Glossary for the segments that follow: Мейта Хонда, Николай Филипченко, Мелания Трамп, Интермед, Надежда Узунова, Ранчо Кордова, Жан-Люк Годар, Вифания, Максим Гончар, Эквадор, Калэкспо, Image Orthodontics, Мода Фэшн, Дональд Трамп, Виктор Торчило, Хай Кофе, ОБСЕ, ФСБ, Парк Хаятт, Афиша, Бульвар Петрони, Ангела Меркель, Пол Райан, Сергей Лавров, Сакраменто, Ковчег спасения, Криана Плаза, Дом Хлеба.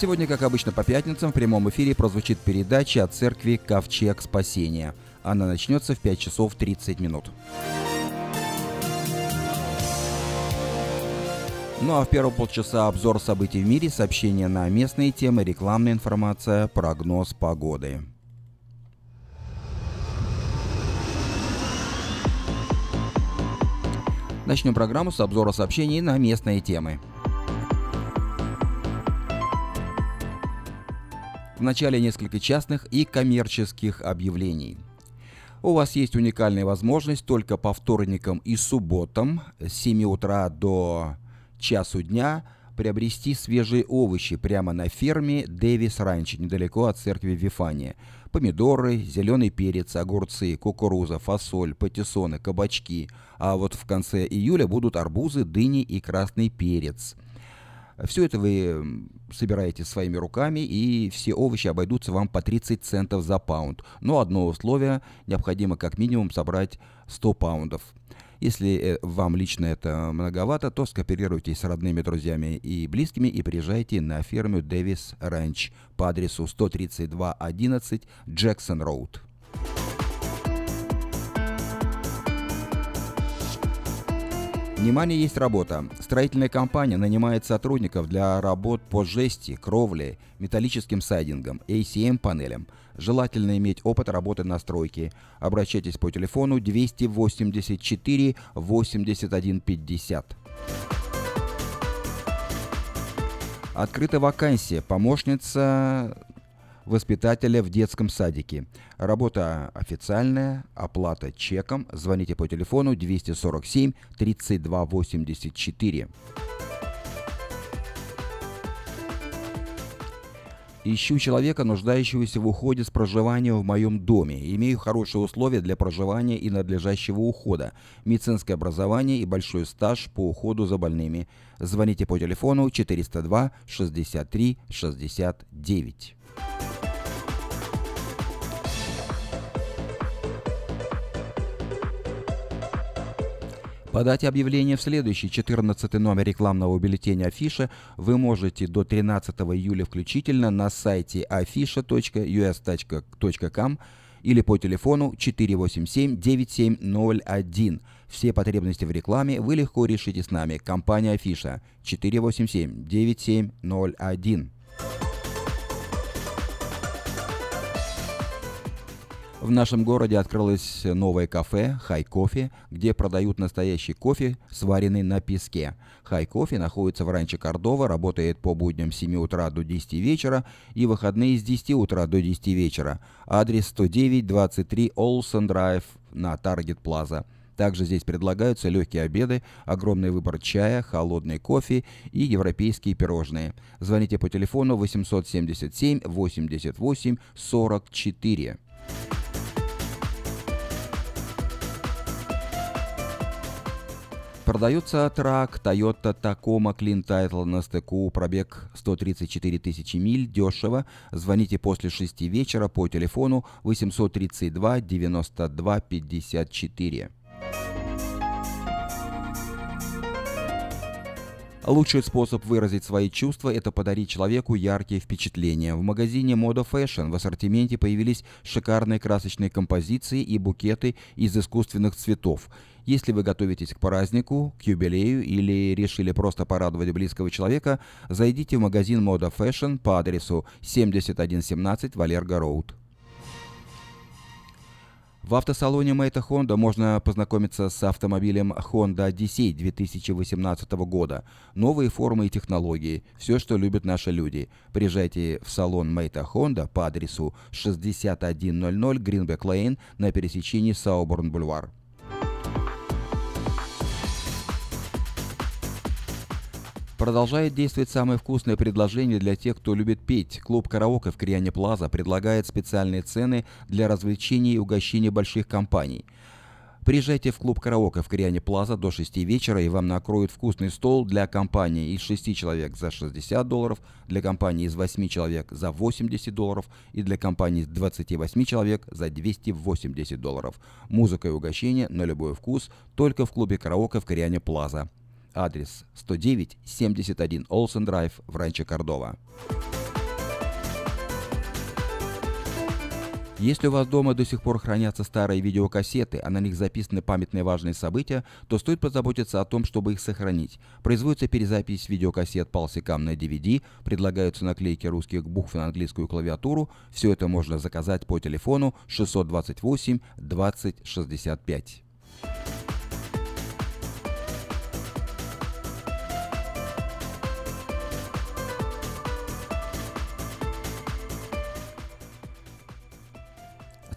Сегодня, как обычно, по пятницам в прямом эфире прозвучит передача о церкви «Ковчег спасения». Она начнется в 5 часов 30 минут. Ну а в первые полчаса обзор событий в мире, сообщения на местные темы, рекламная информация, прогноз погоды. Начнем программу с обзора сообщений на местные темы. В начале несколько частных и коммерческих объявлений. У вас есть уникальная возможность только по вторникам и субботам с 7 утра до часу дня приобрести свежие овощи прямо на ферме Дэвис Ранч, недалеко от церкви Вифания. Помидоры, зеленый перец, огурцы, кукуруза, фасоль, патиссоны, кабачки. А вот в конце июля будут арбузы, дыни и красный перец. Все это вы собираете своими руками, и все овощи обойдутся вам по 30 центов за паунд. Но одно условие: необходимо как минимум собрать 100 паундов. Если вам лично это многовато, то скооперируйтесь с родными, друзьями и близкими и приезжайте на ферму Дэвис Ранч по адресу 13211 Джексон Роуд. Внимание, есть работа. Строительная компания нанимает сотрудников для работ по жести, кровле, металлическим сайдингам, ACM-панелям. Желательно иметь опыт работы на стройке. Обращайтесь по телефону 284 81 50. Открыта вакансия. Помощница воспитателя в детском садике. Работа официальная, оплата чеком. Звоните по телефону 247 32 84. Ищу человека, нуждающегося в уходе с проживанием в моем доме. Имею хорошие условия для проживания и надлежащего ухода, медицинское образование и большой стаж по уходу за больными. Звоните по телефону 402 63 69. Подать объявление в следующий 14 номер рекламного бюллетеня «Афиша» вы можете до 13 июля включительно на сайте afisha.us.com или по телефону 487-9701. Все потребности в рекламе вы легко решите с нами. Компания «Афиша» 487-9701. В нашем городе открылось новое кафе «Хай Кофе», где продают настоящий кофе, сваренный на песке. «Хай Кофе» находится в Ранчо Кордова, работает по будням с 7 утра до 10 вечера и выходные с 10 утра до 10 вечера. Адрес 109-23 Олсен Драйв на Таргет Плаза. Также здесь предлагаются легкие обеды, огромный выбор чая, холодный кофе и европейские пирожные. Звоните по телефону 877 88 44. Продается трак Тойота Такома Clean Title на стыку, пробег 134 тысячи миль, дешево. Звоните после 6 вечера по телефону 832 92 54. Лучший способ выразить свои чувства – это подарить человеку яркие впечатления. В магазине «Мода Фэшн» в ассортименте появились шикарные красочные композиции и букеты из искусственных цветов. Если вы готовитесь к празднику, к юбилею или решили просто порадовать близкого человека, зайдите в магазин «Мода Фэшн» по адресу 7117 Валерго Роуд. В автосалоне Мейта Хонда можно познакомиться с автомобилем Honda Odyssey 2018 года. Новые формы и технологии. Все, что любят наши люди. Приезжайте в салон Мейта Хонда по адресу 6100 Гринбек Лейн на пересечении Сауборн Бульвар. Продолжает действовать самое вкусное предложение для тех, кто любит петь. Клуб «Караоке» в Криане Плаза предлагает специальные цены для развлечений и угощений больших компаний. Приезжайте в клуб «Караоке» в Криане Плаза до 6 вечера, и вам накроют вкусный стол для компании из 6 человек за $60, для компании из 8 человек за $80 и для компании из 28 человек за $280. Музыка и угощения на любой вкус только в клубе «Караоке» в Криане Плаза. Адрес 109-71 Олсен Драйв в Ранчо Кордова. Если у вас дома до сих пор хранятся старые видеокассеты, а на них записаны памятные важные события, то стоит позаботиться о том, чтобы их сохранить. Производится перезапись видеокассет Палсикам на DVD, предлагаются наклейки русских букв на английскую клавиатуру. Все это можно заказать по телефону 628 20 65.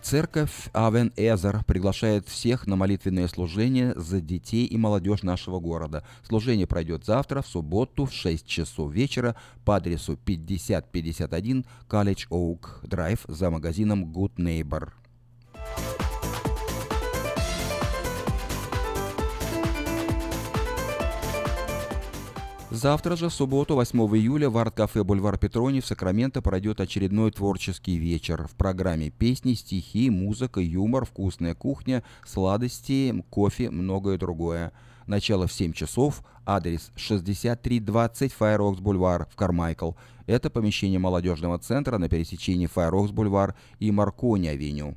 Церковь Авен Эзер приглашает всех на молитвенное служение за детей и молодежь нашего города. Служение пройдет завтра, в субботу, в 6 часов вечера по адресу 5051 College Oak Drive за магазином Good Neighbor. Завтра же, в субботу, 8 июля, в арт-кафе «Бульвар Петрони» в Сакраменто пройдет очередной творческий вечер. В программе песни, стихи, музыка, юмор, вкусная кухня, сладости, кофе, многое другое. Начало в 7 часов. Адрес 6320 Fire Rocks Boulevard в Кармайкл. Это помещение молодежного центра на пересечении Fire Rocks Boulevard и Маркони-авеню.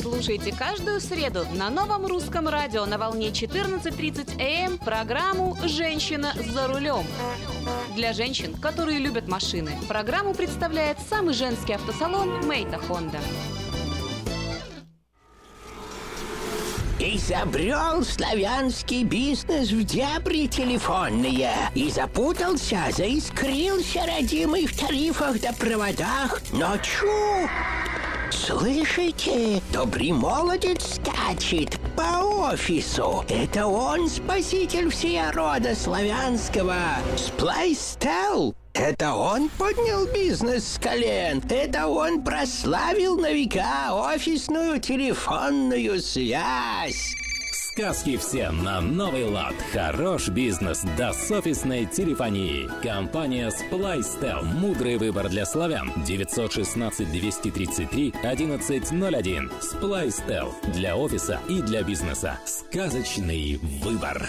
Слушайте каждую среду на новом русском радио на волне 14:30 АМ программу «Женщина за рулем». Для женщин, которые любят машины, программу представляет самый женский автосалон «Мейта Хонда». Изобрел славянский бизнес в дебри телефонные. И запутался, заискрился родимый в тарифах да проводах. Но чу... Слышите? Добрый молодец скачет по офису. Это он спаситель всея рода славянского. Сплайстел. Это он поднял бизнес с колен. Это он прославил на века офисную телефонную связь. Сказки все на новый лад. Хорош бизнес до офисной телефонии. Компания Сплайстел. Мудрый выбор для славян. 916-233-1101. Сплайстел. Для офиса и для бизнеса. Сказочный выбор.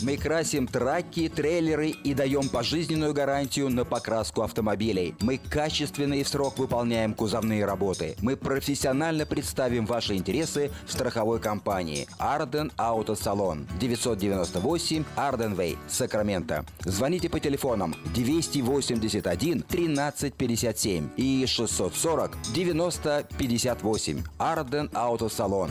Мы красим траки, трейлеры и даем пожизненную гарантию на покраску автомобилей. Мы качественно и в срок выполняем кузовные работы. Мы профессионально представим ваши интересы в страховой компании. Arden Auto Salon. 998 Arden Way, Сакраменто. Звоните по телефонам 281 1357 и 640 9058. Arden Auto Salon.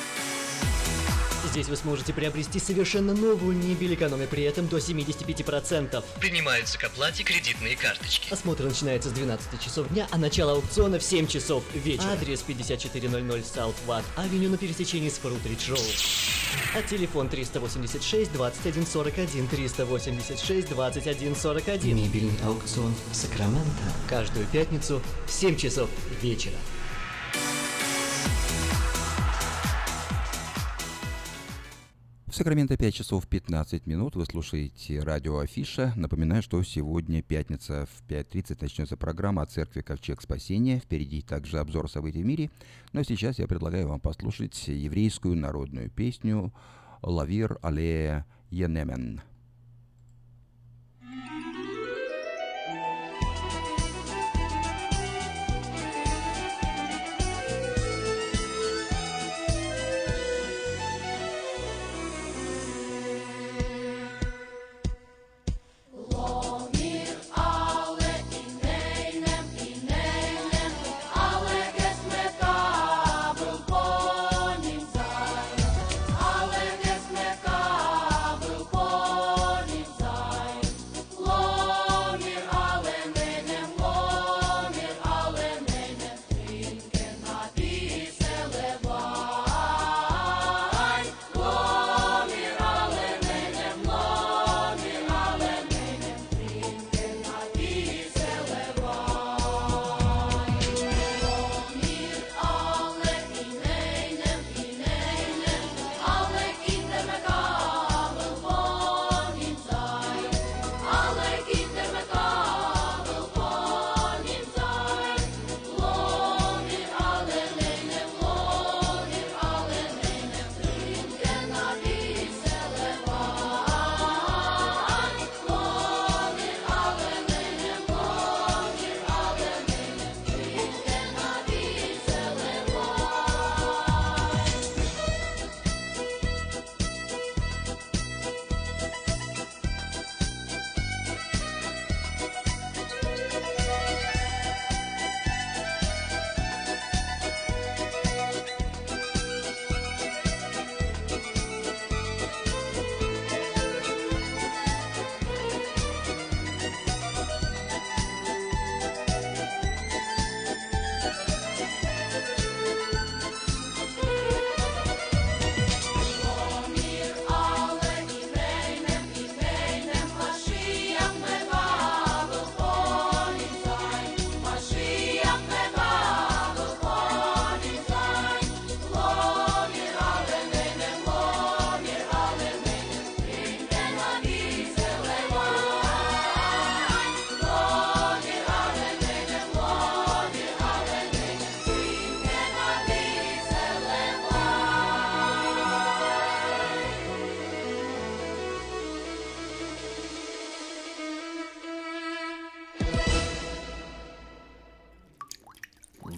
Здесь вы сможете приобрести совершенно новую мебель, экономя при этом до 75%. Принимаются к оплате кредитные карточки. Осмотр начинается с 12 часов дня, а начало аукциона в 7 часов вечера. Адрес 5400 Саут-Ватт-Авеню на пересечении с Фрутридж-Роуд. А телефон 386-2141, 386-2141. Мебельный аукцион Сакраменто. Каждую пятницу в 7 часов вечера. В Сакраменто 5 часов 15 минут. Вы слушаете радио Афиша. Напоминаю, что сегодня пятница в 5:30 начнется программа о церкви «Ковчег спасения». Впереди также обзор событий в мире. Но сейчас я предлагаю вам послушать еврейскую народную песню «Лавир але Енемен».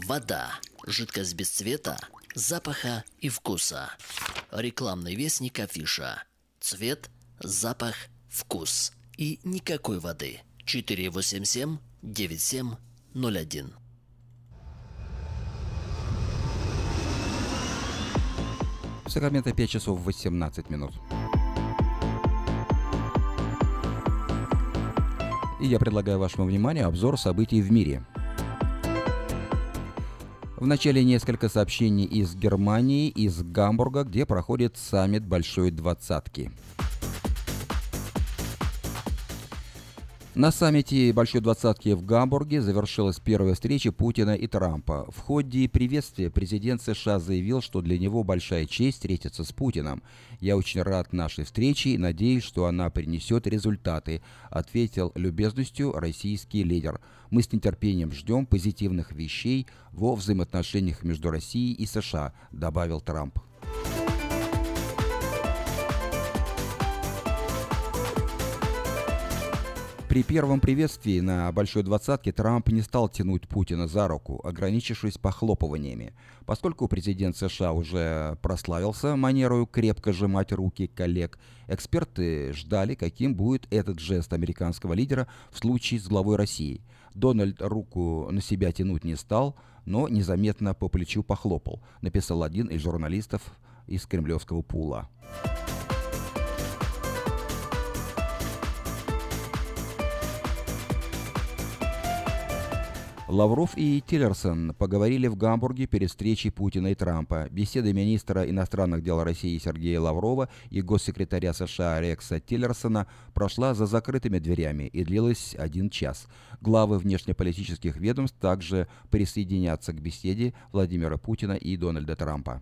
Вода. Жидкость без цвета, запаха и вкуса. Рекламный вестник Афиша. Цвет, запах, вкус. И никакой воды. 487-9701. Сакраменто 5 часов 18 минут. И я предлагаю вашему вниманию обзор событий в мире. Вначале несколько сообщений из Германии, из Гамбурга, где проходит саммит Большой Двадцатки. На саммите Большой Двадцатки в Гамбурге завершилась первая встреча Путина и Трампа. В ходе приветствия президент США заявил, что для него большая честь встретиться с Путиным. «Я очень рад нашей встрече и надеюсь, что она принесет результаты», – ответил любезностью российский лидер. «Мы с нетерпением ждем позитивных вещей во взаимоотношениях между Россией и США», – добавил Трамп. При первом приветствии на Большой Двадцатке Трамп не стал тянуть Путина за руку, ограничившись похлопываниями. Поскольку президент США уже прославился манерою крепко сжимать руки коллег, эксперты ждали, каким будет этот жест американского лидера в случае с главой России. Дональд руку на себя тянуть не стал, но незаметно по плечу похлопал, написал один из журналистов из кремлевского пула. Лавров и Тиллерсон поговорили в Гамбурге перед встречей Путина и Трампа. Беседа министра иностранных дел России Сергея Лаврова и госсекретаря США Рекса Тиллерсона прошла за закрытыми дверями и длилась 1 час. Главы внешнеполитических ведомств также присоединятся к беседе Владимира Путина и Дональда Трампа.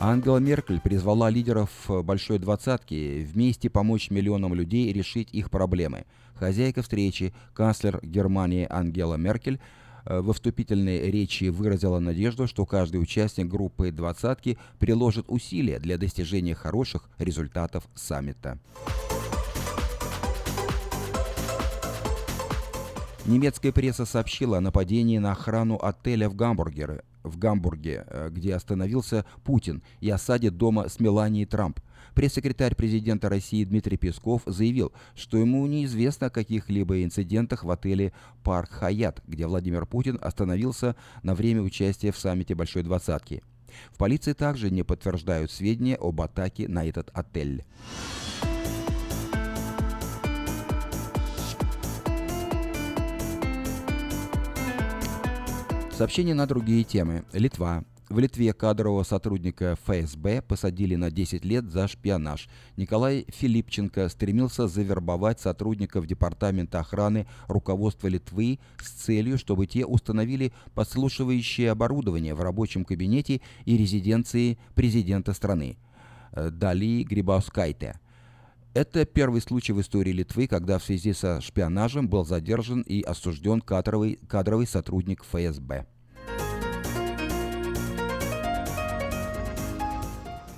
Ангела Меркель призвала лидеров «Большой двадцатки» вместе помочь миллионам людей решить их проблемы. Хозяйка встречи, канцлер Германии Ангела Меркель, во вступительной речи выразила надежду, что каждый участник группы «Двадцатки» приложит усилия для достижения хороших результатов саммита. Немецкая пресса сообщила о нападении на охрану отеля в Гамбурге, где остановился Путин, и осаде дома с Меланией Трамп. Пресс-секретарь президента России Дмитрий Песков заявил, что ему неизвестно о каких-либо инцидентах в отеле «Парк Хаятт», где Владимир Путин остановился на время участия в саммите Большой Двадцатки. В полиции также не подтверждают сведения об атаке на этот отель. Сообщение на другие темы. Литва. В Литве кадрового сотрудника ФСБ посадили на 10 лет за шпионаж. Николай Филипченко стремился завербовать сотрудников Департамента охраны руководства Литвы с целью, чтобы те установили подслушивающее оборудование в рабочем кабинете и резиденции президента страны Дали Грибаускайте. Это первый случай в истории Литвы, когда в связи со шпионажем был задержан и осужден кадровый сотрудник ФСБ.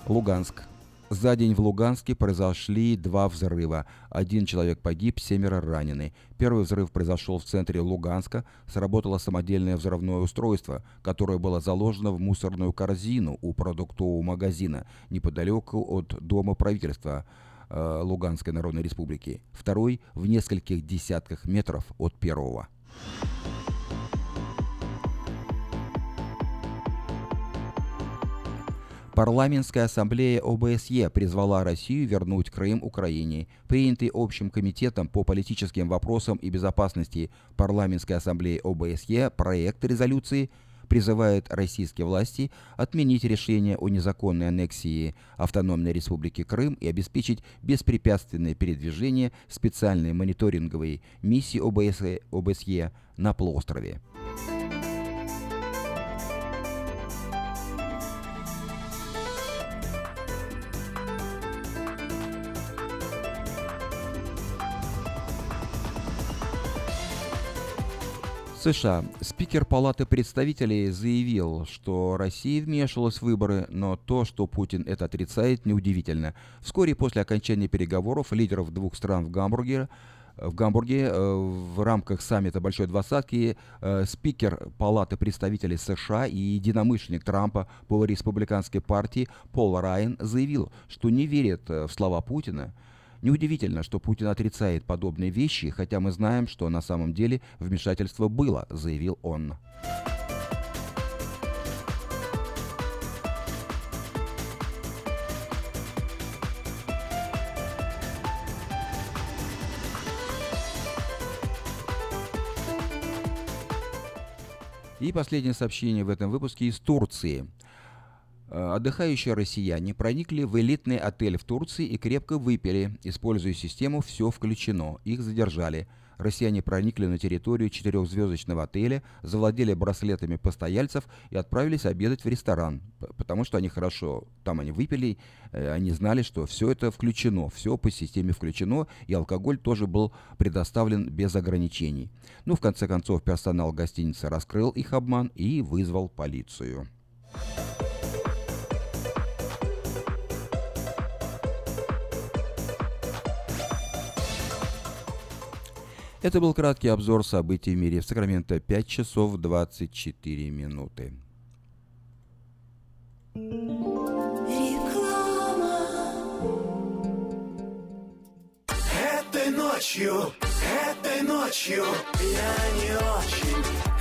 Луганск. За день в Луганске произошли 2 взрыва. 1 человек погиб, 7 ранены. Первый взрыв произошел в центре Луганска. Сработало самодельное взрывное устройство, которое было заложено в мусорную корзину у продуктового магазина неподалеку от Дома правительства Луганской Народной Республики, второй в нескольких десятках метров от первого. Парламентская ассамблея ОБСЕ призвала Россию вернуть Крым Украине. Принятый Общим комитетом по политическим вопросам и безопасности Парламентской ассамблеи ОБСЕ проект резолюции призывает российские власти отменить решение о незаконной аннексии Автономной Республики Крым и обеспечить беспрепятственное передвижение специальной мониторинговой миссии ОБСЕ на полуострове. США. Спикер Палаты представителей заявил, что Россия вмешивалась в выборы, но то, что Путин это отрицает, неудивительно. Вскоре после окончания переговоров лидеров двух стран в Гамбурге в рамках саммита «Большой двадцатки» спикер Палаты представителей США и единомышленник Трампа по республиканской партии Пол Райан заявил, что не верит в слова Путина. Неудивительно, что Путин отрицает подобные вещи, хотя мы знаем, что на самом деле вмешательство было, заявил он. И последнее сообщение в этом выпуске из Турции. Отдыхающие россияне проникли в элитный отель в Турции и крепко выпили, используя систему «Все включено». Их задержали. Россияне проникли на территорию четырехзвездочного отеля, завладели браслетами постояльцев и отправились обедать в ресторан, потому что они выпили, они знали, что все это включено, все по системе включено, и алкоголь тоже был предоставлен без ограничений. Но в конце концов персонал гостиницы раскрыл их обман и вызвал полицию. Это был краткий обзор событий в мире. В Сакраменто 5 часов 24 минуты. Этой ночью я не очень...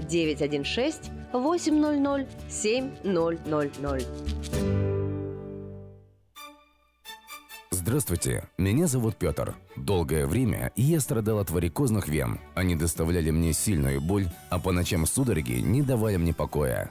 916-800-7000. Здравствуйте, меня зовут Петр. Долгое время я страдал от варикозных вен. Они доставляли мне сильную боль, а по ночам судороги не давали мне покоя.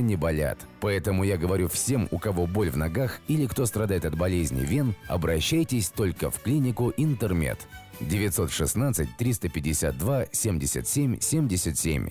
не болят. Поэтому я говорю всем, у кого боль в ногах или кто страдает от болезни вен, обращайтесь только в клинику «Интермед». 916-352-77-77.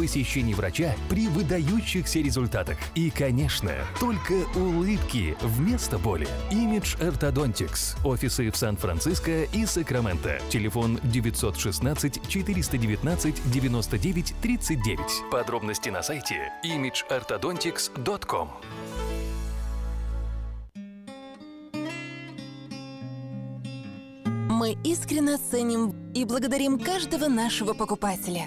посещений врача при выдающихся результатах. И, конечно, только улыбки вместо боли. Image Orthodontics. Офисы в Сан-Франциско и Сакраменто. Телефон 916-419-99-39. Подробности на сайте imageorthodontics.com. Мы искренне ценим и благодарим каждого нашего покупателя.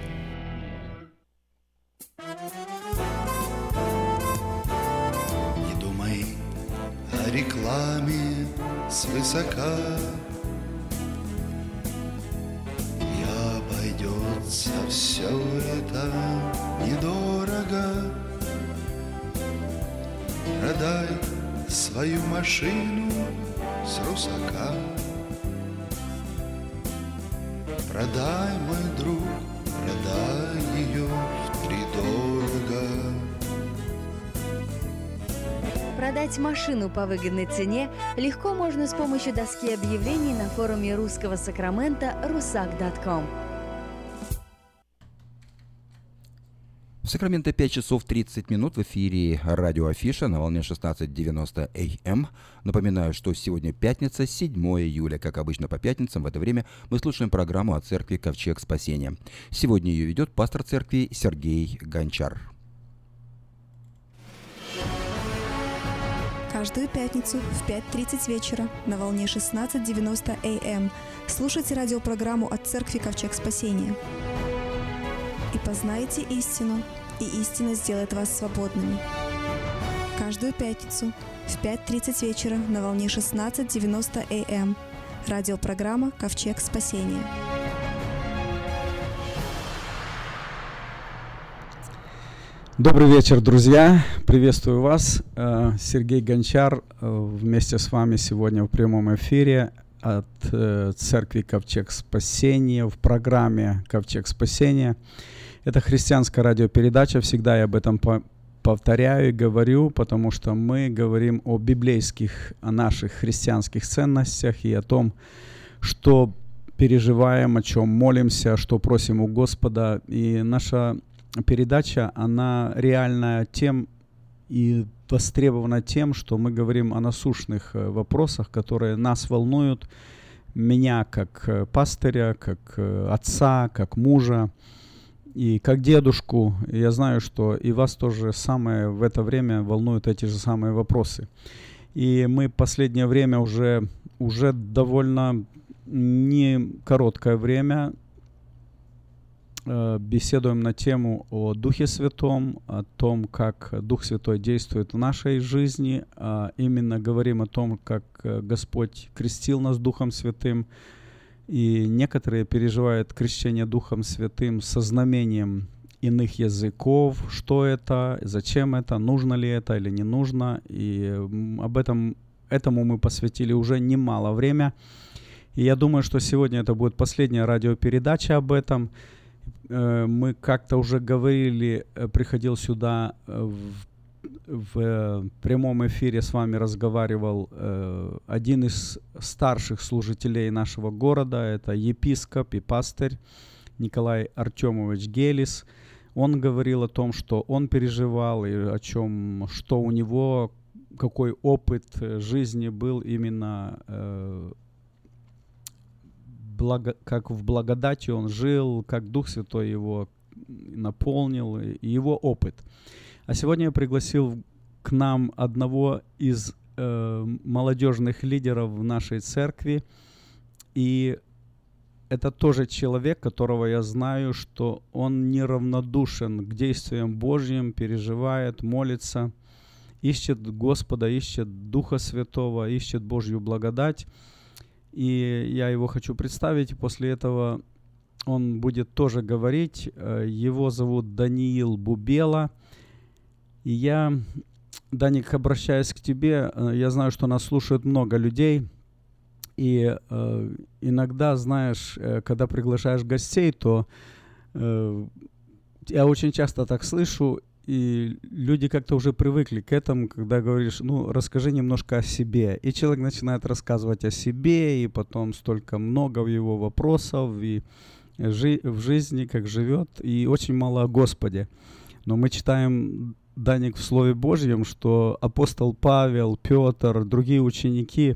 Не думай о рекламе свысока, не обойдется все это недорого. Продай свою машину с русака. Продай, мой друг, продай ее втридорого. Продать машину по выгодной цене легко можно с помощью доски объявлений на форуме русского Сакрамента rusak.com. В Сакраменто 5 часов 30 минут в эфире радио Афиша на волне 16.90 АМ. Напоминаю, что сегодня пятница, 7 июля. Как обычно по пятницам в это время мы слушаем программу о церкви «Ковчег спасения». Сегодня ее ведет пастор церкви Сергей Гончар. Каждую пятницу в 5:30 вечера на волне 16.90 АМ слушайте радиопрограмму от церкви «Ковчег спасения». И познайте истину, и истина сделает вас свободными. Каждую пятницу в 5:30 вечера на волне 16.90 АМ. Радиопрограмма «Ковчег спасения». Добрый вечер, друзья. Приветствую вас. Сергей Гончар вместе с вами сегодня в прямом эфире от церкви «Ковчег спасения» в программе «Ковчег спасения». Это христианская радиопередача, всегда я об этом повторяю и говорю, потому что мы говорим о библейских, о наших христианских ценностях и о том, что переживаем, о чем молимся, что просим у Господа. И наша передача, она реальна тем и востребована тем, что мы говорим о насущных вопросах, которые нас волнуют, меня как пастыря, как отца, как мужа. И как дедушку, я знаю, что и вас тоже самое в это время волнуют эти же самые вопросы. И мы в последнее время уже довольно не короткое время беседуем на тему о Духе Святом, о том, как Дух Святой действует в нашей жизни. Именно говорим о том, как Господь крестил нас Духом Святым. И некоторые переживают крещение Духом Святым со знамением иных языков, что это, зачем это, нужно ли это или не нужно. И этому мы посвятили уже немало времени. И я думаю, что сегодня это будет последняя радиопередача об этом. Мы как-то уже говорили, приходил сюда в прямом эфире с вами разговаривал один из старших служителей нашего города, это епископ и пастырь Николай Артемович Гелис. Он говорил о том, что он переживал и о чем, что у него, какой опыт жизни был именно, как в благодати он жил, как Дух Святой его наполнил, и его опыт. А сегодня я пригласил к нам одного из молодежных лидеров в нашей церкви. И это тоже человек, которого я знаю, что он неравнодушен к действиям Божьим, переживает, молится, ищет Господа, ищет Духа Святого, ищет Божью благодать. И я его хочу представить. После этого он будет тоже говорить. Его зовут Даниил Бубела. И я, Даник, обращаюсь к тебе. Я знаю, что нас слушают много людей. И иногда, знаешь, когда приглашаешь гостей, то я очень часто так слышу, и люди как-то уже привыкли к этому, когда говоришь, ну, расскажи немножко о себе. И человек начинает рассказывать о себе, и потом столько много его вопросов, и в жизни, как живет, и очень мало о Господе. Но мы читаем, Даник, в Слове Божьем, что апостол Павел, Петр, другие ученики,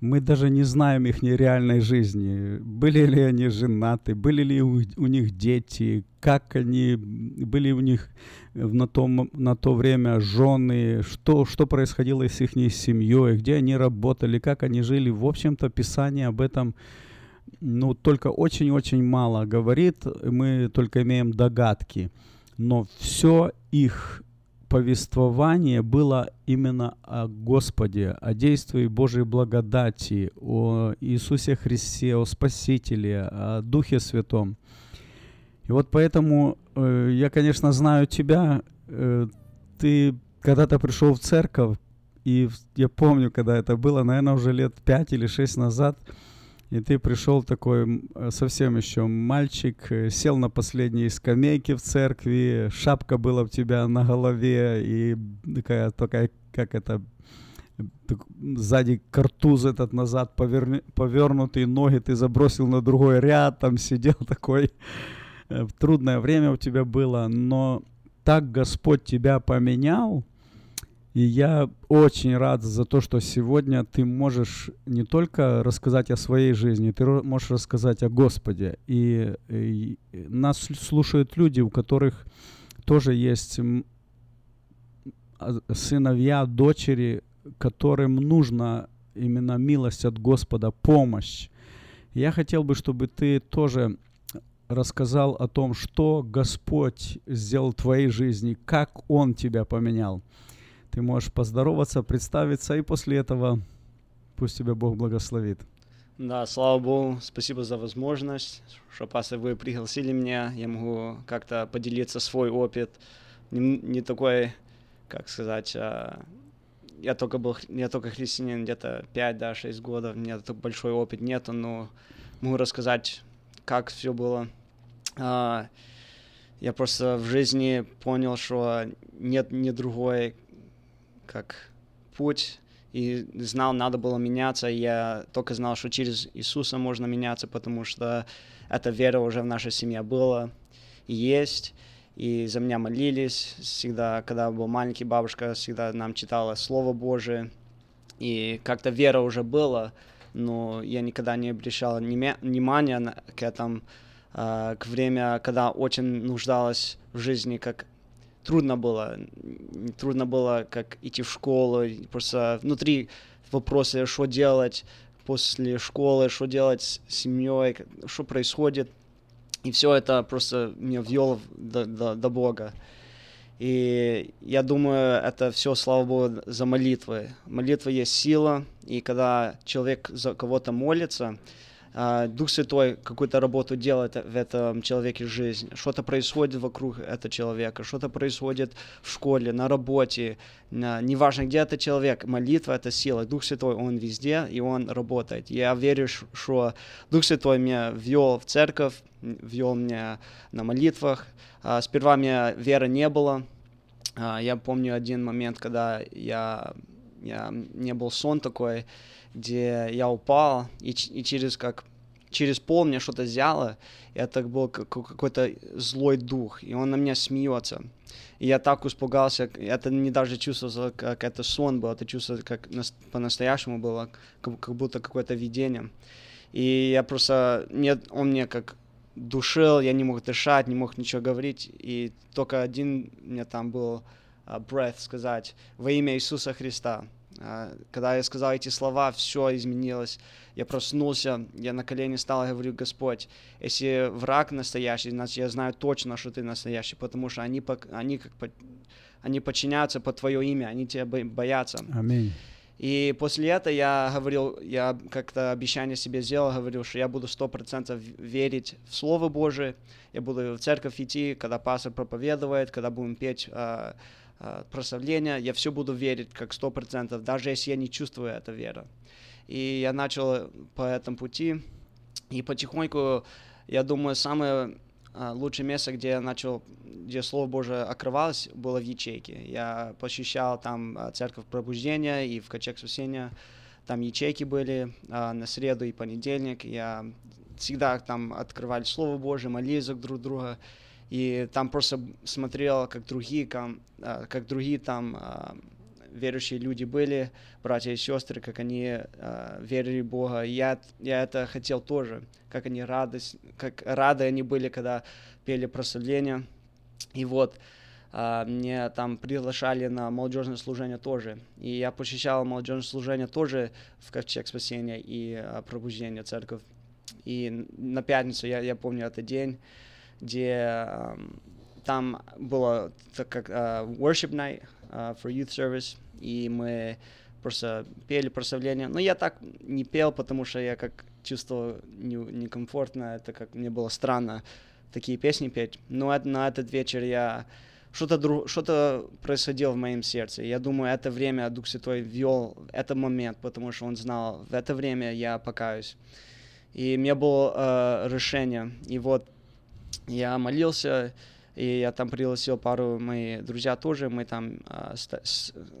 мы даже не знаем их реальной жизни. Были ли они женаты, были ли у них дети, как они, были у них на то время жены, что происходило с их семьей, где они работали, как они жили. В общем-то, Писание об этом, ну, только очень-очень мало говорит, мы только имеем догадки. Но все их повествование было именно о Господе, о действии Божьей благодати, о Иисусе Христе, о Спасителе, о Духе Святом. И вот поэтому я, конечно, знаю тебя. Ты когда-то пришел в церковь, и я помню, когда это было, наверное, уже лет 5 или 6 назад, и ты пришел такой совсем еще мальчик, сел на последней скамейке в церкви, шапка была у тебя на голове, и такая как это, сзади картуз этот назад повернутый, ноги ты забросил на другой ряд, там сидел такой. Трудное время у тебя было, но так Господь тебя поменял. И я очень рад за то, что сегодня ты можешь не только рассказать о своей жизни, ты можешь рассказать о Господе. И нас слушают люди, у которых тоже есть сыновья, дочери, которым нужна именно милость от Господа, помощь. Я хотел бы, чтобы ты тоже рассказал о том, что Господь сделал в твоей жизни, как Он тебя поменял. Ты можешь поздороваться, представиться, и после этого пусть тебя Бог благословит. Да, слава Богу, спасибо за возможность, что, пастор, вы пригласили меня. Я могу как-то поделиться свой опыт. Не такой, как сказать, я только христианин где-то 5-6 годов, у меня такой большой опыт нету, но могу рассказать, как все было. Я просто в жизни понял, что нет ни другой как путь, и знал, надо было меняться. Я только знал, что через Иисуса можно меняться, потому что эта вера уже в нашей семье была и есть, и за меня молились всегда, когда был маленький, бабушка всегда нам читала Слово Божие, и как-то вера уже была, но я никогда не обращал внимания к этому, к время, когда очень нуждалась в жизни, как Трудно было, как идти в школу, просто внутри вопросы, что делать после школы, что делать с семьей, что происходит, и все это просто меня ввело до Бога. И я думаю, это все, слава Богу, за молитвы. Молитва есть сила, и когда человек за кого-то молится, Дух Святой какую-то работу делает в этом человеке жизнь. Что-то происходит вокруг этого человека, что-то происходит в школе, на работе, неважно, где этот человек. Молитва — это сила. Дух Святой, Он везде, и Он работает. Я верю, что Дух Святой меня ввел в церковь, ввел меня на молитвах. Сперва у меня веры не было. Я помню один момент, когда мне был сон такой, где я упал, и через пол меня что-то взяло, и это был какой-то злой дух, и он на меня смеется. И я так испугался, это не даже чувствовалось, как это сон был, это чувствовалось, как по-настоящему было, как будто какое-то видение. И я просто, он мне как душил, я не мог дышать, не мог ничего говорить, и только один у меня там был breath сказать: «Во имя Иисуса Христа». Когда я сказал эти слова, все изменилось. Я проснулся, я на колени стал и говорю: Господь, если враг настоящий, значит, я знаю точно, что ты настоящий, потому что они подчиняются под твое имя, они тебя боятся. Аминь. И после этого я говорил, я как-то обещание себе сделал, говорил, что я буду 100% верить в Слово Божие, я буду в церковь идти, когда пастор проповедует, когда будем петь прославление, я все буду верить как 100%, даже если я не чувствую эту веру. И я начал по этому пути, и потихоньку, я думаю, самое лучшее место, где я начал, где Слово Божие открывалось, было в ячейке. Я посещал там Церковь Пробуждения и в Ковчег Спасения, там ячейки были на среду и понедельник. Я всегда там открывали Слово Божие, молились друг друга. И там просто смотрел, как другие там верующие люди были, братья и сестры, как они верили в Бога. И я это хотел тоже, как рады они были, когда пели прославление. И вот меня там приглашали на молодежное служение тоже. И я посещал молодежное служение тоже в Ковчег Спасения и Пробуждения Церковь. И на пятницу, я помню этот день, где там было так как worship night for youth service, и мы просто пели прославление. Но я так не пел, потому что я как чувствовал некомфортно, это как мне было странно такие песни петь. Но на этот вечер я что-то происходило в моем сердце. Я думаю, это время Дух Святой ввел этот момент, потому что Он знал, в это время я покаюсь. И у меня было решение. И вот я молился, и я там пригласил пару моих друзей тоже, мы там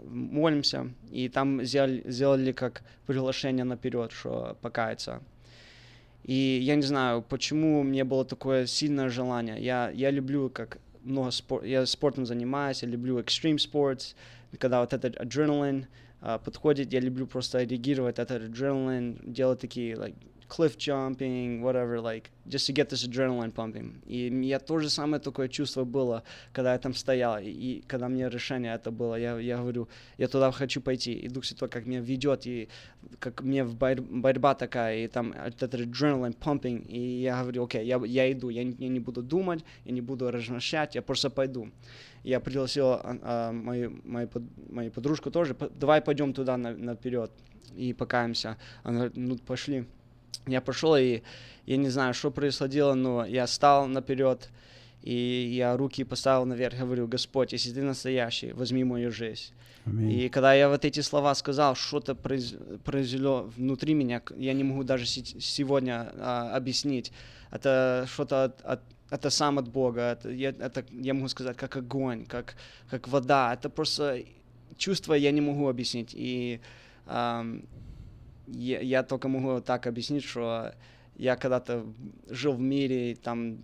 молимся, и там сделали как приглашение наперед, что покаяться. И я не знаю, почему у меня было такое сильное желание. Я люблю как много спорта, я спортом занимаюсь, я люблю extreme sports, когда вот этот адреналин подходит, я люблю просто реагировать этот адреналин, делать такие, cliff jumping, whatever, just to get this adrenaline pumping. И я тоже самое такое чувство было, когда я там стоял, и когда мне решение это было, я говорю, я туда хочу пойти, и Дух Святой как меня ведет, и как мне борьба такая, и там этот adrenaline pumping, и я говорю, окей, я иду, я не буду думать, я не буду размышлять, я просто пойду. Я пригласил мою подружку тоже, давай пойдем туда наперед и покаемся. Она говорит, ну пошли. Я пошел, и я не знаю, что происходило, но я стал наперед, и я руки поставил наверх, говорю, Господь, если ты настоящий, возьми мою жизнь. Аминь. И когда я вот эти слова сказал, что-то произошло внутри меня, я не могу даже сегодня объяснить. Это что-то это сам от Бога, это, я могу сказать, как огонь, как вода. Это просто чувство я не могу объяснить. И я только могу так объяснить, что я когда-то жил в мире, там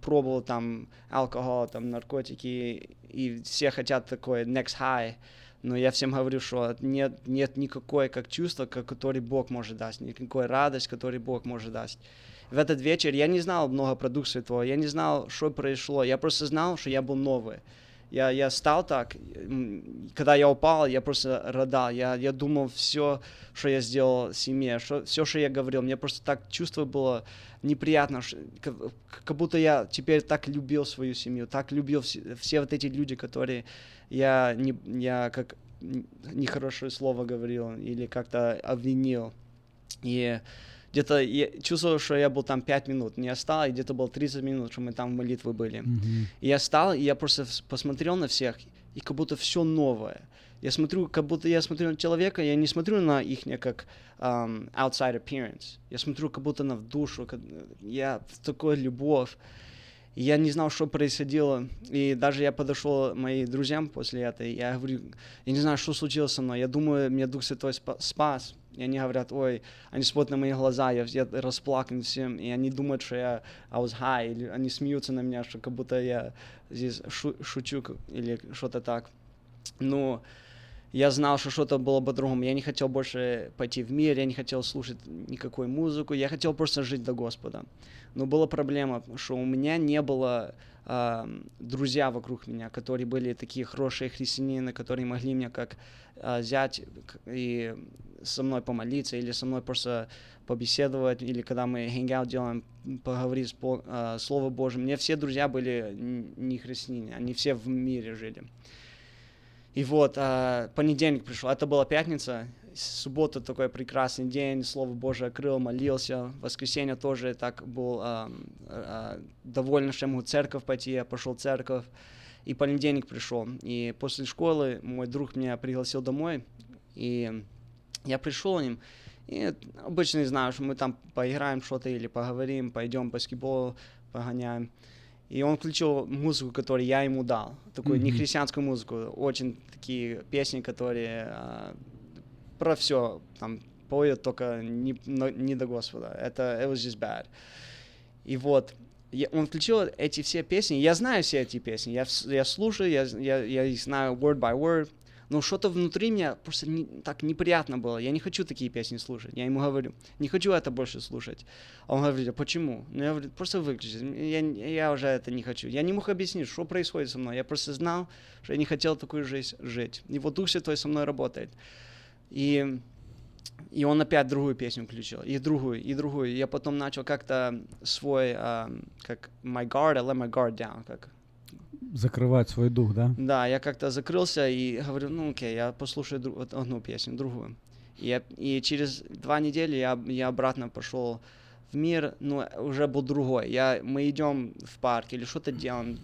пробовал там алкоголь, там наркотики, и все хотят такой next high, но я всем говорю, что нет никакой как чувства, которое Бог может дать, никакой радость, которую Бог может дать. В этот вечер я не знал много про Духа Святого, я не знал, что произошло, я просто знал, что я был новый. Я стал так, когда я упал, я просто рыдал, я думал, все, что я сделал в семье, все, что я говорил, мне просто так чувство было неприятно, как будто я теперь так любил свою семью, так любил все вот эти люди, которые я как нехорошее слово говорил или как-то обвинил. И где-то я чувствовал, что я был там 5 минут, не встал, и где-то было 30 минут, что мы там в молитве были. Mm-hmm. И я встал, и я просто посмотрел на всех, и как будто все новое. Я смотрю, как будто я смотрю на человека, я не смотрю на их как outside appearance. Я смотрю как будто на в душу, я в такой любовь. И я не знал, что происходило, и даже я подошел к моим друзьям после этого, и я говорю, я не знаю, что случилось со мной, я думаю, меня Дух Святой спас. И они говорят, ой, они смотрят на мои глаза, я расплакан всем, и они думают, что я I was high, или они смеются на меня, что как будто я здесь шучу или что-то так. Но я знал, что что-то было по-другому, я не хотел больше пойти в мир, я не хотел слушать никакую музыку, я хотел просто жить до Господа. Но была проблема, что у меня не было друзья вокруг меня, которые были такие хорошие христианины, которые могли меня как взять и со мной помолиться, или со мной просто побеседовать, или когда мы hangout делаем, поговорить Слово Божье. Мне все друзья были не христиане, они все в мире жили. И вот понедельник пришел, это была пятница, суббота такой прекрасный день, Слово Божие открыл, молился, воскресенье тоже так был доволен, что я могу в церковь пойти, я пошел в церковь, и понедельник пришел, и после школы мой друг меня пригласил домой, и я пришел к ним, и обычно знаю, что мы там поиграем что-то или поговорим, пойдем баскетбол погоняем. И он включил музыку, которую я ему дал, такую нехристианскую музыку, очень такие песни, которые про все, там, поют только не до Господа, это it was just bad. И вот, он включил эти все песни, я знаю все эти песни, я слушаю, я их знаю word by word, но что-то внутри меня просто так неприятно было, я не хочу такие песни слушать, я ему говорю, не хочу это больше слушать. А он говорит, а почему? Ну, я говорю, просто выключи, я уже это не хочу. Я не мог объяснить, что происходит со мной, я просто знал, что я не хотел такую жизнь жить. И вот Дух Святой со мной работает. И он опять другую песню включил, и другую. Я потом начал как-то свой, как my guard, I let my guard down, как... Закрывать свой дух, да? Да, я как-то закрылся и говорю, ну окей, я послушаю одну песню, другую. И через 2 недели я обратно пошел в мир, но уже был другой. Мы идем в парк или что-то делаем,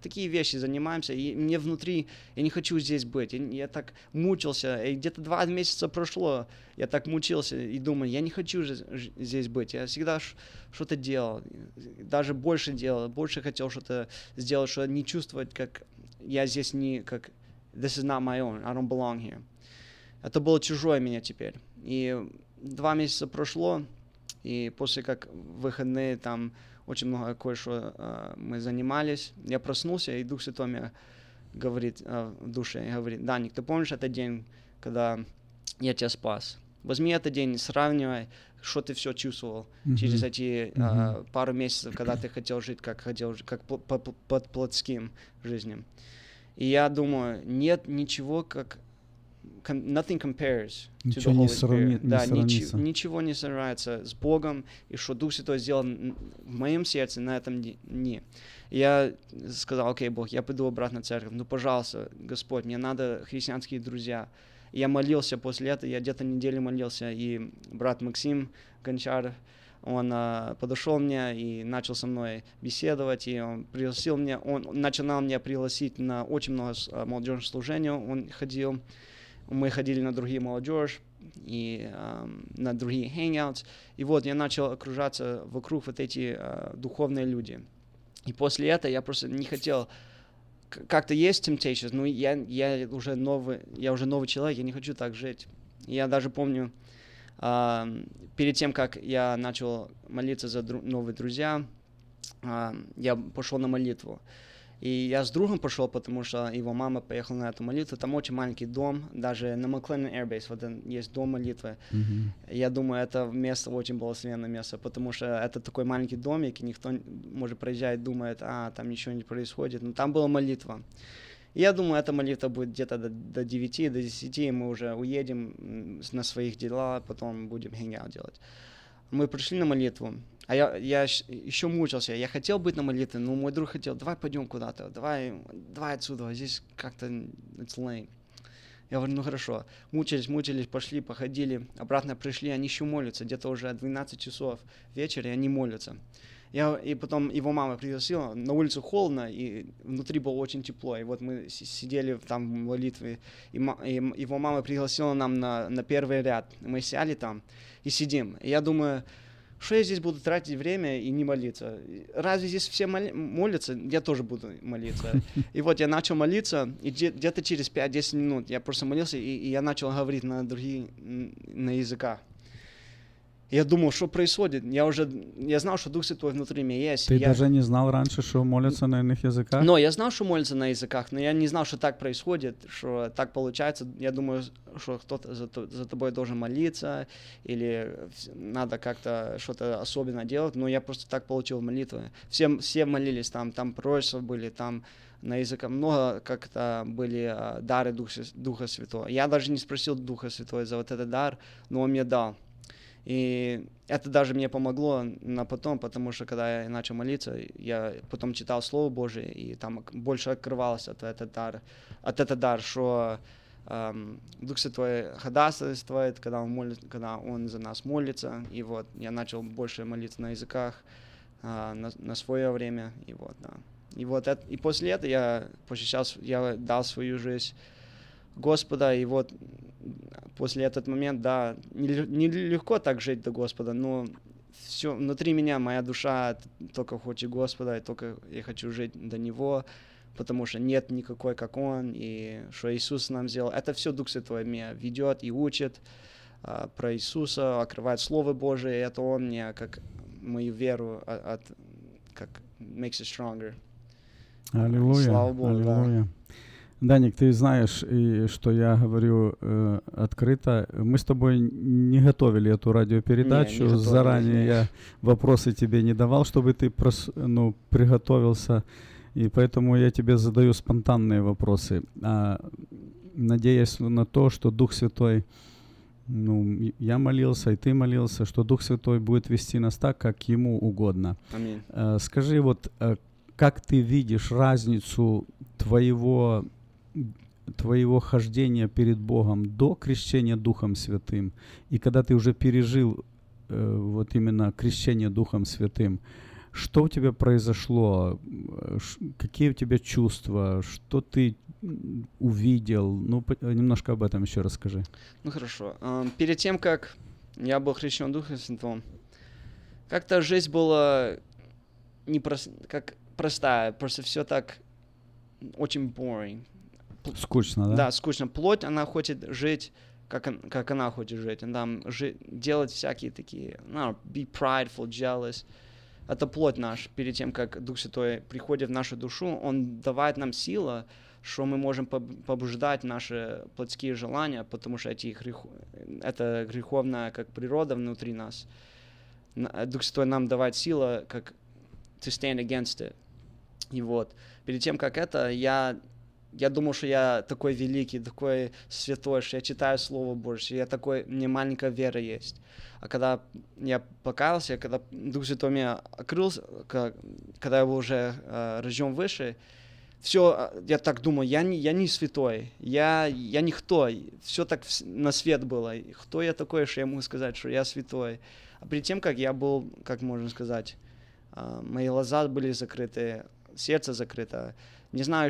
такие вещи занимаемся, и мне внутри, я не хочу здесь быть, я так мучился, и где-то 2 месяца прошло, я так мучился и думаю, я не хочу здесь быть, я всегда что-то делал, даже больше делал, больше хотел что-то сделать, что не чувствовать, как я здесь не, как this is not my own, I don't belong here. Это было чужое меня теперь, и 2 месяца прошло, и после как выходные там очень много кое-что мы занимались, я проснулся, и Дух Святой мне говорит в душе, говорит, Даник, ты помнишь этот день, когда я тебя спас? Возьми этот день, сравнивай, что ты все чувствовал через эти пару месяцев, когда ты хотел жить, как под плотским жизнью. И я думаю, нет ничего, как nothing compares to the Holy Spirit. Да, ничего не сравнится с Богом, и что Дух Святой сделал в моем сердце на этом дне. Я сказал, окей, Бог, я пойду обратно в церковь, ну, пожалуйста, Господь, мне надо христианские друзья. И я молился после этого, я где-то неделю молился, и брат Максим Гончар, он подошел мне и начал со мной беседовать, и он пригласил меня, он начинал меня пригласить на очень много молодежных служений, он ходил. Мы ходили на другие молодежь и на другие hangouts. И вот я начал окружаться вокруг вот эти духовные люди. И после этого я просто не хотел... Как-то есть temptation, но я уже новый человек, я не хочу так жить. Я даже помню, перед тем, как я начал молиться за новые друзья, я пошел на молитву. И я с другом пошел, потому что его мама поехала на эту молитву. Там очень маленький дом, даже на Маклен Airbase, вот есть дом молитвы. Я думаю, это место очень благословенное место, потому что это такой маленький домик, и никто, может, проезжает, думает, там ничего не происходит. Но там была молитва. И я думаю, эта молитва будет где-то до 9, до 10, и мы уже уедем на своих дела, потом будем hangout делать. Мы пришли на молитву. А я еще мучился, я хотел быть на молитве, но мой друг хотел, давай пойдем куда-то, давай отсюда, здесь как-то it's lame. Я говорю, ну хорошо, мучились, пошли, походили, обратно пришли, они еще молятся, где-то уже 12 часов вечера, и они молятся. И потом его мама пригласила, на улицу холодно, и внутри было очень тепло, и вот мы сидели там в молитве, и его мама пригласила нам на первый ряд, мы сели там и сидим, и я думаю... Что я здесь буду тратить время и не молиться? Разве здесь все молятся? Я тоже буду молиться. И вот я начал молиться, и где-то через 5-10 минут я просто молился, и я начал говорить на языках. Я думал, что происходит. Я знал, что Дух Святой внутри меня есть. Ты даже не знал раньше, что молятся на иных языках? Но я знал, что молятся на языках, но я не знал, что так происходит, что так получается. Я думаю, что кто-то за тобой должен молиться, или надо как-то что-то особенно делать, но я просто так получил молитвы. Все молились там пророчества были, там на языках много как-то были дары Духа Святого. Я даже не спросил Духа Святого за вот этот дар, но он мне дал. И это даже мне помогло на потом, потому что когда я начал молиться, я потом читал Слово Божие, и там больше открывалось от этого дар, что Дух Святой ходатайствует, когда Он за нас молится, и вот я начал больше молиться на языках на свое время, и вот, да. И вот это, и после этого я дал свою жизнь Господа, и вот после этот момент, да, не легко так жить до Господа, но все внутри меня, моя душа только хочет Господа, и только я хочу жить до Него, потому что нет никакой, как Он, и что Иисус нам сделал. Это все Дух Святой меня ведет и учит про Иисуса, открывает Слово Божие, и это Он мне, как мою веру, как makes it stronger. Аллилуйя, слава Богу, аллилуйя. Да. Даник, ты знаешь, и что я говорю открыто. Мы с тобой не готовили эту радиопередачу. Заранее я вопросы тебе не давал, чтобы ты приготовился. И поэтому я тебе задаю спонтанные вопросы, надеясь на то, что Дух Святой, я молился, и ты молился, что Дух Святой будет вести нас так, как Ему угодно. Аминь. Скажи, как ты видишь разницу твоего хождения перед Богом до крещения Духом Святым, и когда ты уже пережил именно крещение Духом Святым, что у тебя произошло, какие у тебя чувства, что ты увидел, немножко об этом еще расскажи. Хорошо. Перед тем, как я был крещен Духом Святым, как-то жизнь была простая, просто все так очень boring. Скучно, да? Да, скучно. Плоть, она хочет жить, как она хочет жить. Там делать всякие такие, be prideful, jealous. Это плоть наша. Перед тем, как Дух Святой приходит в нашу душу, Он давает нам силу, что мы можем побуждать наши плотские желания, потому что это греховная как природа внутри нас. Дух Святой нам давает силу, как to stand against it. И вот, перед тем, как это, я думал, что я такой великий, такой святой, что я читаю Слово Божье, мне маленькая вера есть. А когда я покаялся, когда Дух Святой меня открылся, когда я был уже рожден выше, все, я так думал, я не святой, я никто, все так на свет было. Кто я такой, что я могу сказать, что я святой? А перед тем, как я был, как можно сказать, мои глаза были закрыты, сердце закрыто. Не знал,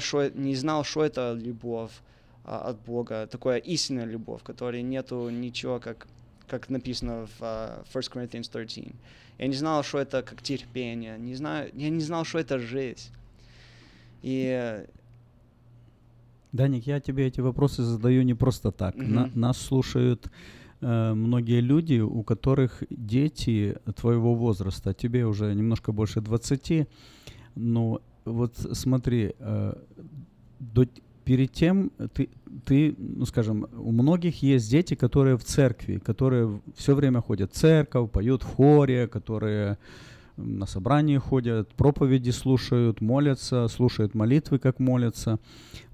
что это любовь от Бога, такая истинная любовь, которой нету ничего, как написано в 1 Corinthians 13. Я не знал, что это как терпение, я не знал, что это жизнь. И... Даник, я тебе эти вопросы задаю не просто так. Mm-hmm. Нас слушают многие люди, у которых дети твоего возраста, тебе уже немножко больше 20, смотри, перед тем ты, у многих есть дети, которые в церкви, которые все время ходят в церковь, поют в хоре, которые на собрании ходят, проповеди слушают, молятся, слушают молитвы, как молятся,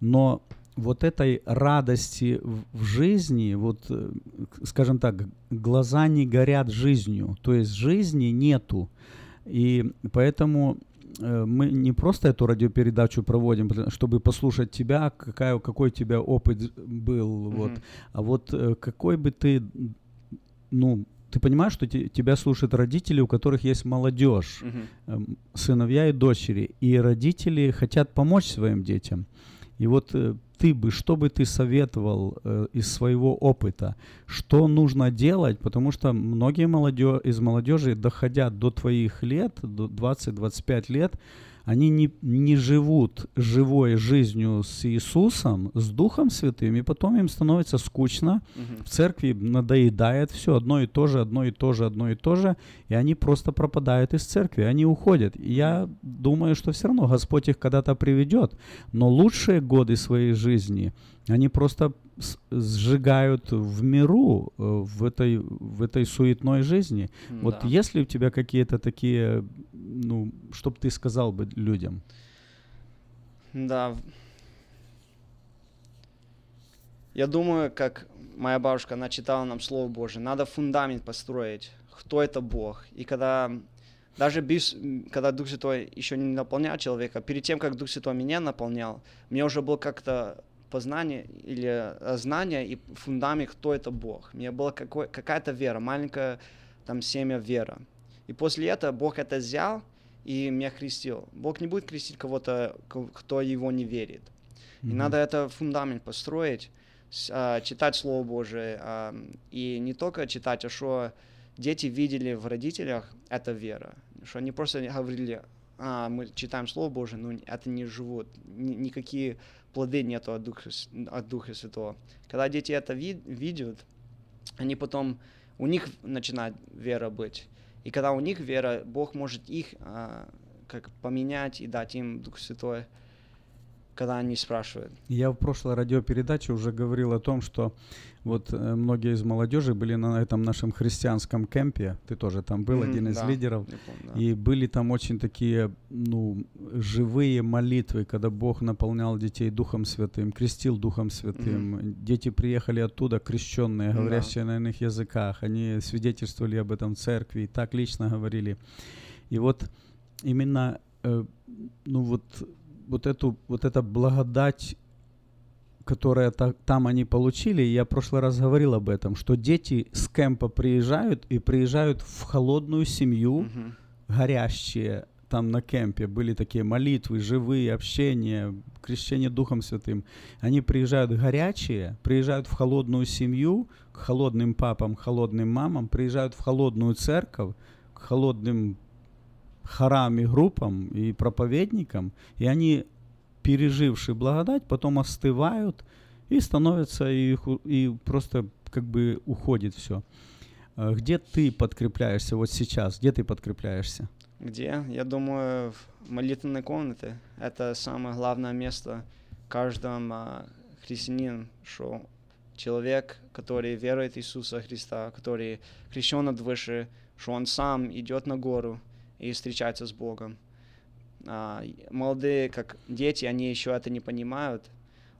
но вот этой радости в жизни, глаза не горят жизнью, то есть жизни нету, и поэтому мы не просто эту радиопередачу проводим, чтобы послушать тебя, какой у тебя опыт был, какой бы ты, ты понимаешь, что тебя слушают родители, у которых есть молодежь, сыновья и дочери, и родители хотят помочь своим детям, и что бы ты советовал из своего опыта, что нужно делать, потому что многие из молодежи, доходя до твоих лет, до 20-25 лет, они не живут живой жизнью с Иисусом, с Духом Святым, и потом им становится скучно, в церкви надоедает все одно и то же, и они просто пропадают из церкви, они уходят. И я думаю, что все равно Господь их когда-то приведет, но лучшие годы своей жизни они просто сжигают в миру, в этой суетной жизни. Да. Вот есть ли у тебя какие-то такие, ну, что бы ты сказал бы людям? Да. Я думаю, как моя бабушка, она читала нам Слово Божие, надо фундамент построить, кто это Бог. И когда, даже когда Дух Святой еще не наполнял человека, перед тем, как Дух Святой меня наполнял, мне уже было как-то познание или знание и фундамент, кто это Бог. У меня была какая-то вера, маленькая там семя вера. И после этого Бог это взял и меня крестил. Бог не будет крестить кого-то, кто его не верит. И надо это фундамент построить, читать Слово Божие. И не только читать, а что дети видели в родителях, это вера. Что они просто говорили, мы читаем Слово Божие, но это не живут. Никакие плоды нету от Духа Святого. Когда дети это видят, они потом, у них начинает вера быть. И когда у них вера, Бог может их как поменять и дать им Дух Святой, когда они спрашивают. Я в прошлой радиопередаче уже говорил о том, что вот многие из молодежи были на этом нашем христианском кемпе, ты тоже там был, один из лидеров, помню, да. И были там очень такие, ну, живые молитвы, когда Бог наполнял детей Духом Святым, крестил Духом Святым, дети приехали оттуда крещенные, говорящие на иных языках, они свидетельствовали об этом в церкви, и так лично говорили. И вот именно, эта благодать, которую там они получили, я в прошлый раз говорил об этом, что дети с кемпа приезжают и приезжают в холодную семью, горящие там на кемпе, были такие молитвы, живые, общение, крещение Духом Святым. Они приезжают горячие, приезжают в холодную семью, к холодным папам, холодным мамам, приезжают в холодную церковь, к холодным хорам и группам и проповедникам, и они, пережившие благодать, потом остывают и становятся, и просто как бы уходит все. Где ты подкрепляешься вот сейчас? Где ты подкрепляешься? Где? Я думаю, в молитвенной комнате. Это самое главное место каждому христианину, что человек, который верует в Иисуса Христа, который крещен от выше, что он сам идет на гору и встречаются с Богом. Молодые, как дети, они еще это не понимают,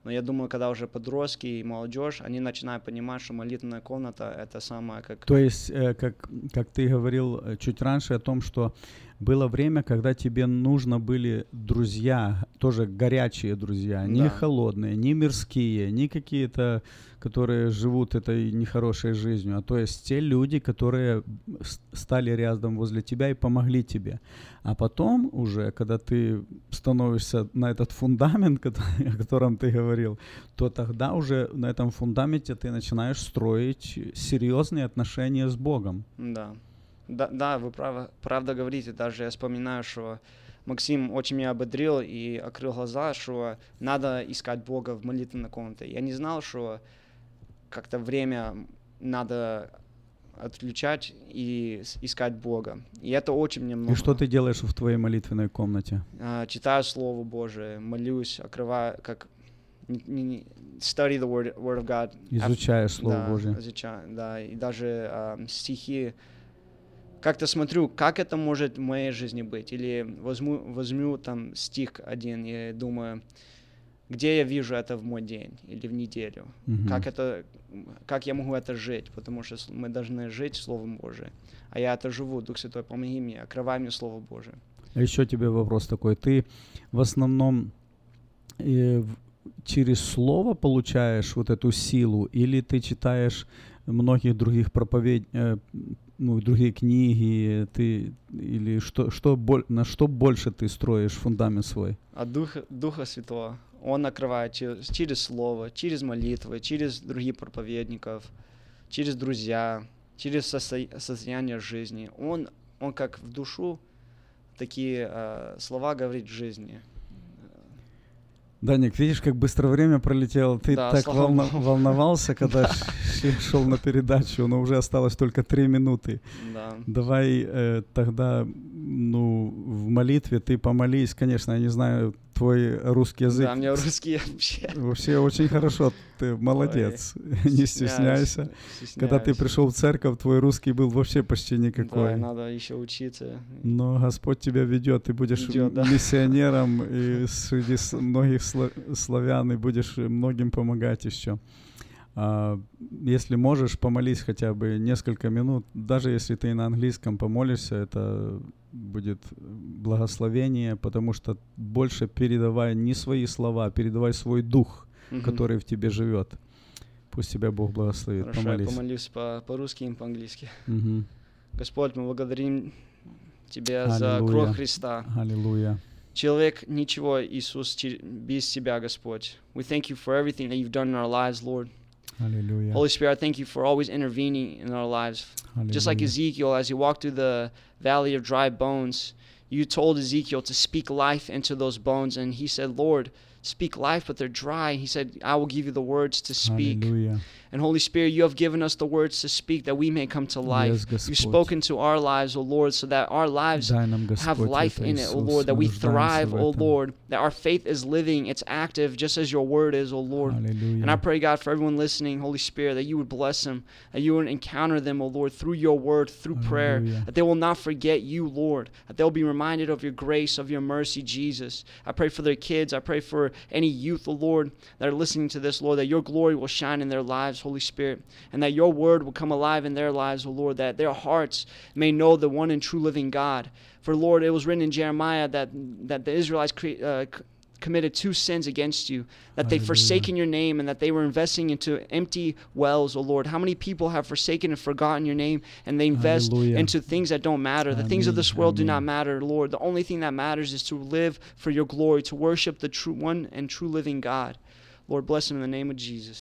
но я думаю, когда уже подростки и молодежь, они начинают понимать, что молитвенная комната — это самое как... То есть, как ты говорил чуть раньше о том, что было время, когда тебе нужно были друзья, тоже горячие друзья, не холодные, не мирские, не какие-то, которые живут этой нехорошей жизнью, а то есть те люди, которые стали рядом возле тебя и помогли тебе. А потом уже, когда ты становишься на этот фундамент, о котором ты говорил, то тогда уже на этом фундаменте ты начинаешь строить серьезные отношения с Богом. Да, вы правда говорите. Даже я вспоминаю, что Максим очень меня ободрил и открыл глаза, что надо искать Бога в молитвенной комнате. Я не знал, что как-то время надо отключать и искать Бога. И это очень мне много. И что ты делаешь в твоей молитвенной комнате? Читаю Слово Божие, молюсь, открываю, как... Study the word of God. Изучаешь Слово Божие. Изучаю, да. И даже стихи. Как-то смотрю, как это может в моей жизни быть. Или возьму там стих один и думаю, где я вижу это в мой день или в неделю. Как я могу это жить, потому что мы должны жить Словом Божиим. А я это живу. Дух Святой, помоги мне, открывай мне Слово Божие. А еще тебе вопрос такой. Ты в основном через Слово получаешь вот эту силу, или ты читаешь многих других другие книги, или на что больше ты строишь фундамент свой? От Духа Святого. Он открывает через Слово, через молитвы, через других проповедников, через друзья, через состояние жизни. Он как в душу такие слова говорить в жизни. Даник, видишь, как быстро время пролетело. Ты да, так волновался, когда шел на передачу, но уже осталось только 3 минуты. Да. Давай тогда, в молитве ты помолись. Конечно, я не знаю твой русский язык. Да, у меня русский вообще. Вообще очень хорошо, ты молодец. Ой, не стесняйся. Когда ты пришел в церковь, твой русский был вообще почти никакой. Да, надо еще учиться. Но Господь тебя ведет, ты будешь миссионером, и среди многих славян, и будешь многим помогать еще. Если можешь, помолись хотя бы несколько минут. Даже если ты на английском помолишься, это будет благословение, потому что больше передавай не свои слова, передавай свой дух, который в тебе живет. Пусть тебя Бог благословит. Хорошо, помолись. Я помолюсь по-русски и по-английски. Господь, мы благодарим Тебя за кровь Христа. Аллилуйя. Человек ничего, Иисус, без Тебя, Господь. We thank You for everything that You've done in our lives, Lord. Hallelujah. Holy Spirit, I thank You for always intervening in our lives. Hallelujah. Just like Ezekiel, as he walked through the valley of dry bones, You told Ezekiel to speak life into those bones. And he said, Lord, speak life, but they're dry. He said, I will give You the words to speak. Hallelujah. And Holy Spirit, You have given us the words to speak that we may come to life. Yes, You've spoken to our lives, O Lord, so that our lives have life in it, O Lord, that we thrive, O Lord, that our faith is living, it's active, just as Your word is, O Lord. Hallelujah. And I pray, God, for everyone listening, Holy Spirit, that You would bless them, that You would encounter them, O Lord, through Your word, through prayer, that they will not forget You, Lord, that they'll be reminded of Your grace, of Your mercy, Jesus. I pray for their kids. I pray for any youth, O Lord, that are listening to this, Lord, that Your glory will shine in their lives, Holy Spirit, and that Your word will come alive in their lives, O Lord, that their hearts may know the one and true living God. For, Lord, it was written in Jeremiah that the Israelites committed 2 sins against You, that they've forsaken Your name and that they were investing into empty wells, O Lord. How many people have forsaken and forgotten Your name, and they invest into things that don't matter. The things of this world do not matter, Lord. The only thing that matters is to live for Your glory, to worship the true one and true living God. Lord, bless them in the name of Jesus.